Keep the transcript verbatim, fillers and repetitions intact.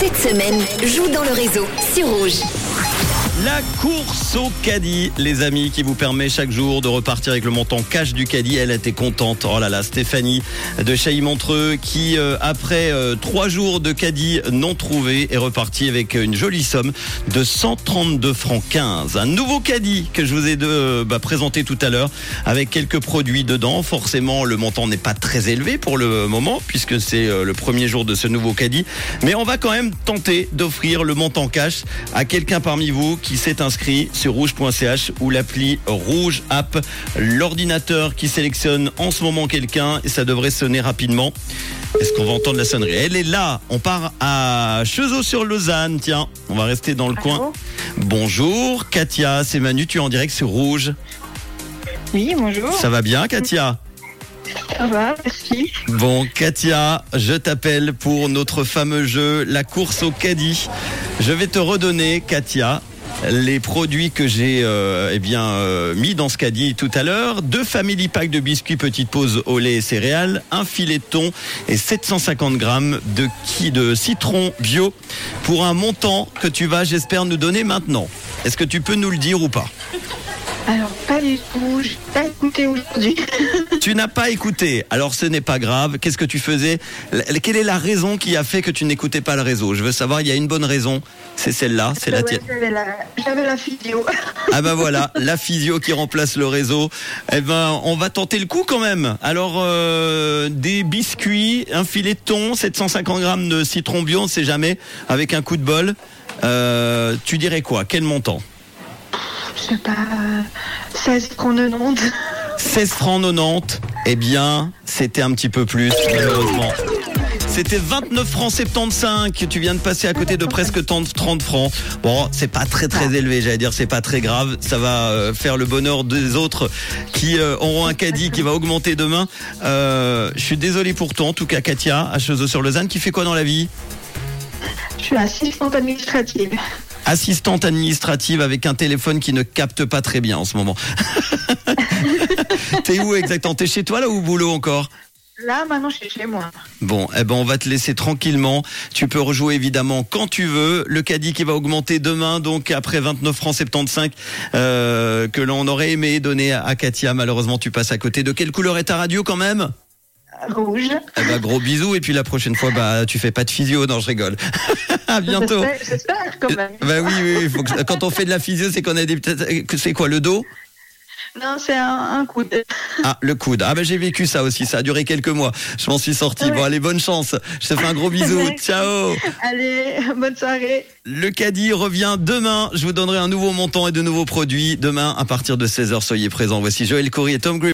Cette semaine, joue dans le réseau sur Rouge. La course au caddie, les amis, qui vous permet chaque jour de repartir avec le montant cash du caddie. Elle était contente. Oh là là, Stéphanie de Chaillot-Montreux qui, euh, après euh, trois jours de caddie non trouvé, est repartie avec une jolie somme de cent trente-deux francs quinze. Un nouveau caddie que je vous ai de, euh, bah, présenté tout à l'heure avec quelques produits dedans. Forcément, le montant n'est pas très élevé pour le moment puisque c'est euh, le premier jour de ce nouveau caddie. Mais on va quand même tenter d'offrir le montant cash à quelqu'un parmi vous qui qui s'est inscrit sur rouge point ch ou l'appli Rouge App. L'ordinateur qui sélectionne en ce moment quelqu'un et ça devrait sonner rapidement. Est-ce qu'on va entendre la sonnerie? Elle est là. On part à Cheseaux sur Lausanne. Tiens, on va rester dans le Allô. coin. Bonjour Katia, c'est Manu, tu es en direct sur Rouge. Oui, bonjour. Ça va bien Katia? Ça va, merci. Bon Katia, je t'appelle pour notre fameux jeu, la course au caddie. Je vais te redonner Katia les produits que j'ai euh, eh bien euh, mis dans ce caddie tout à l'heure. Deux family packs de biscuits, petite pause au lait et céréales, un filet de thon et sept cent cinquante grammes de, de citron bio pour un montant que tu vas, j'espère, nous donner maintenant. Est-ce que tu peux nous le dire ou pas? Alors, pas du tout, je n'ai pas écouté aujourd'hui. Tu n'as pas écouté, alors ce n'est pas grave. Qu'est-ce que tu faisais? Quelle est la raison qui a fait que tu n'écoutais pas le réseau? Je veux savoir, il y a une bonne raison, c'est celle-là, c'est la tienne. J'avais la, j'avais la physio. Ah ben voilà, la physio qui remplace le réseau. Eh ben, on va tenter le coup quand même. Alors, euh, des biscuits, un filet de thon, sept cent cinquante grammes de citron bio, on ne sait jamais, avec un coup de bol. Euh, tu dirais quoi? Quel montant? Je sais pas, seize francs quatre-vingt-dix. seize francs quatre-vingt-dix, eh bien, c'était un petit peu plus, malheureusement. C'était vingt-neuf francs soixante-quinze, tu viens de passer à côté de presque trente francs. Bon, c'est pas très très élevé, j'allais dire, c'est pas très grave. Ça va faire le bonheur des autres qui euh, auront un caddie qui va augmenter demain. Euh, je suis désolé pour toi, en tout cas Katia, à Cheseaux sur Lausanne, qui fait quoi dans la vie? Je suis assistante administrative. Assistante administrative avec un téléphone qui ne capte pas très bien en ce moment. T'es où exactement? T'es chez toi là ou au boulot encore? Là, maintenant, je suis chez moi. Bon, eh ben, on va te laisser tranquillement. Tu peux rejouer, évidemment, quand tu veux. Le caddie qui va augmenter demain, donc, après vingt-neuf francs soixante-quinze, euh, que l'on aurait aimé donner à Katia. Malheureusement, tu passes à côté. De quelle couleur est ta radio quand même? Rouge. Eh ben, gros bisous. Et puis la prochaine fois, bah, tu fais pas de physio. Non, je rigole. À bientôt. J'espère quand même. Ben oui, oui, oui. Faut que, quand on fait de la physio, c'est qu'on a des. C'est quoi, le dos? Non, c'est un, un coude. Ah, le coude. Ah ben, j'ai vécu ça aussi. Ça a duré quelques mois. Je m'en suis sorti. Oui. Bon, allez, bonne chance. Je te fais un gros bisou. Ciao. Allez, bonne soirée. Le caddie revient demain. Je vous donnerai un nouveau montant et de nouveaux produits. Demain, à partir de seize heures, soyez présents. Voici Joël Corey et Tom Grimm.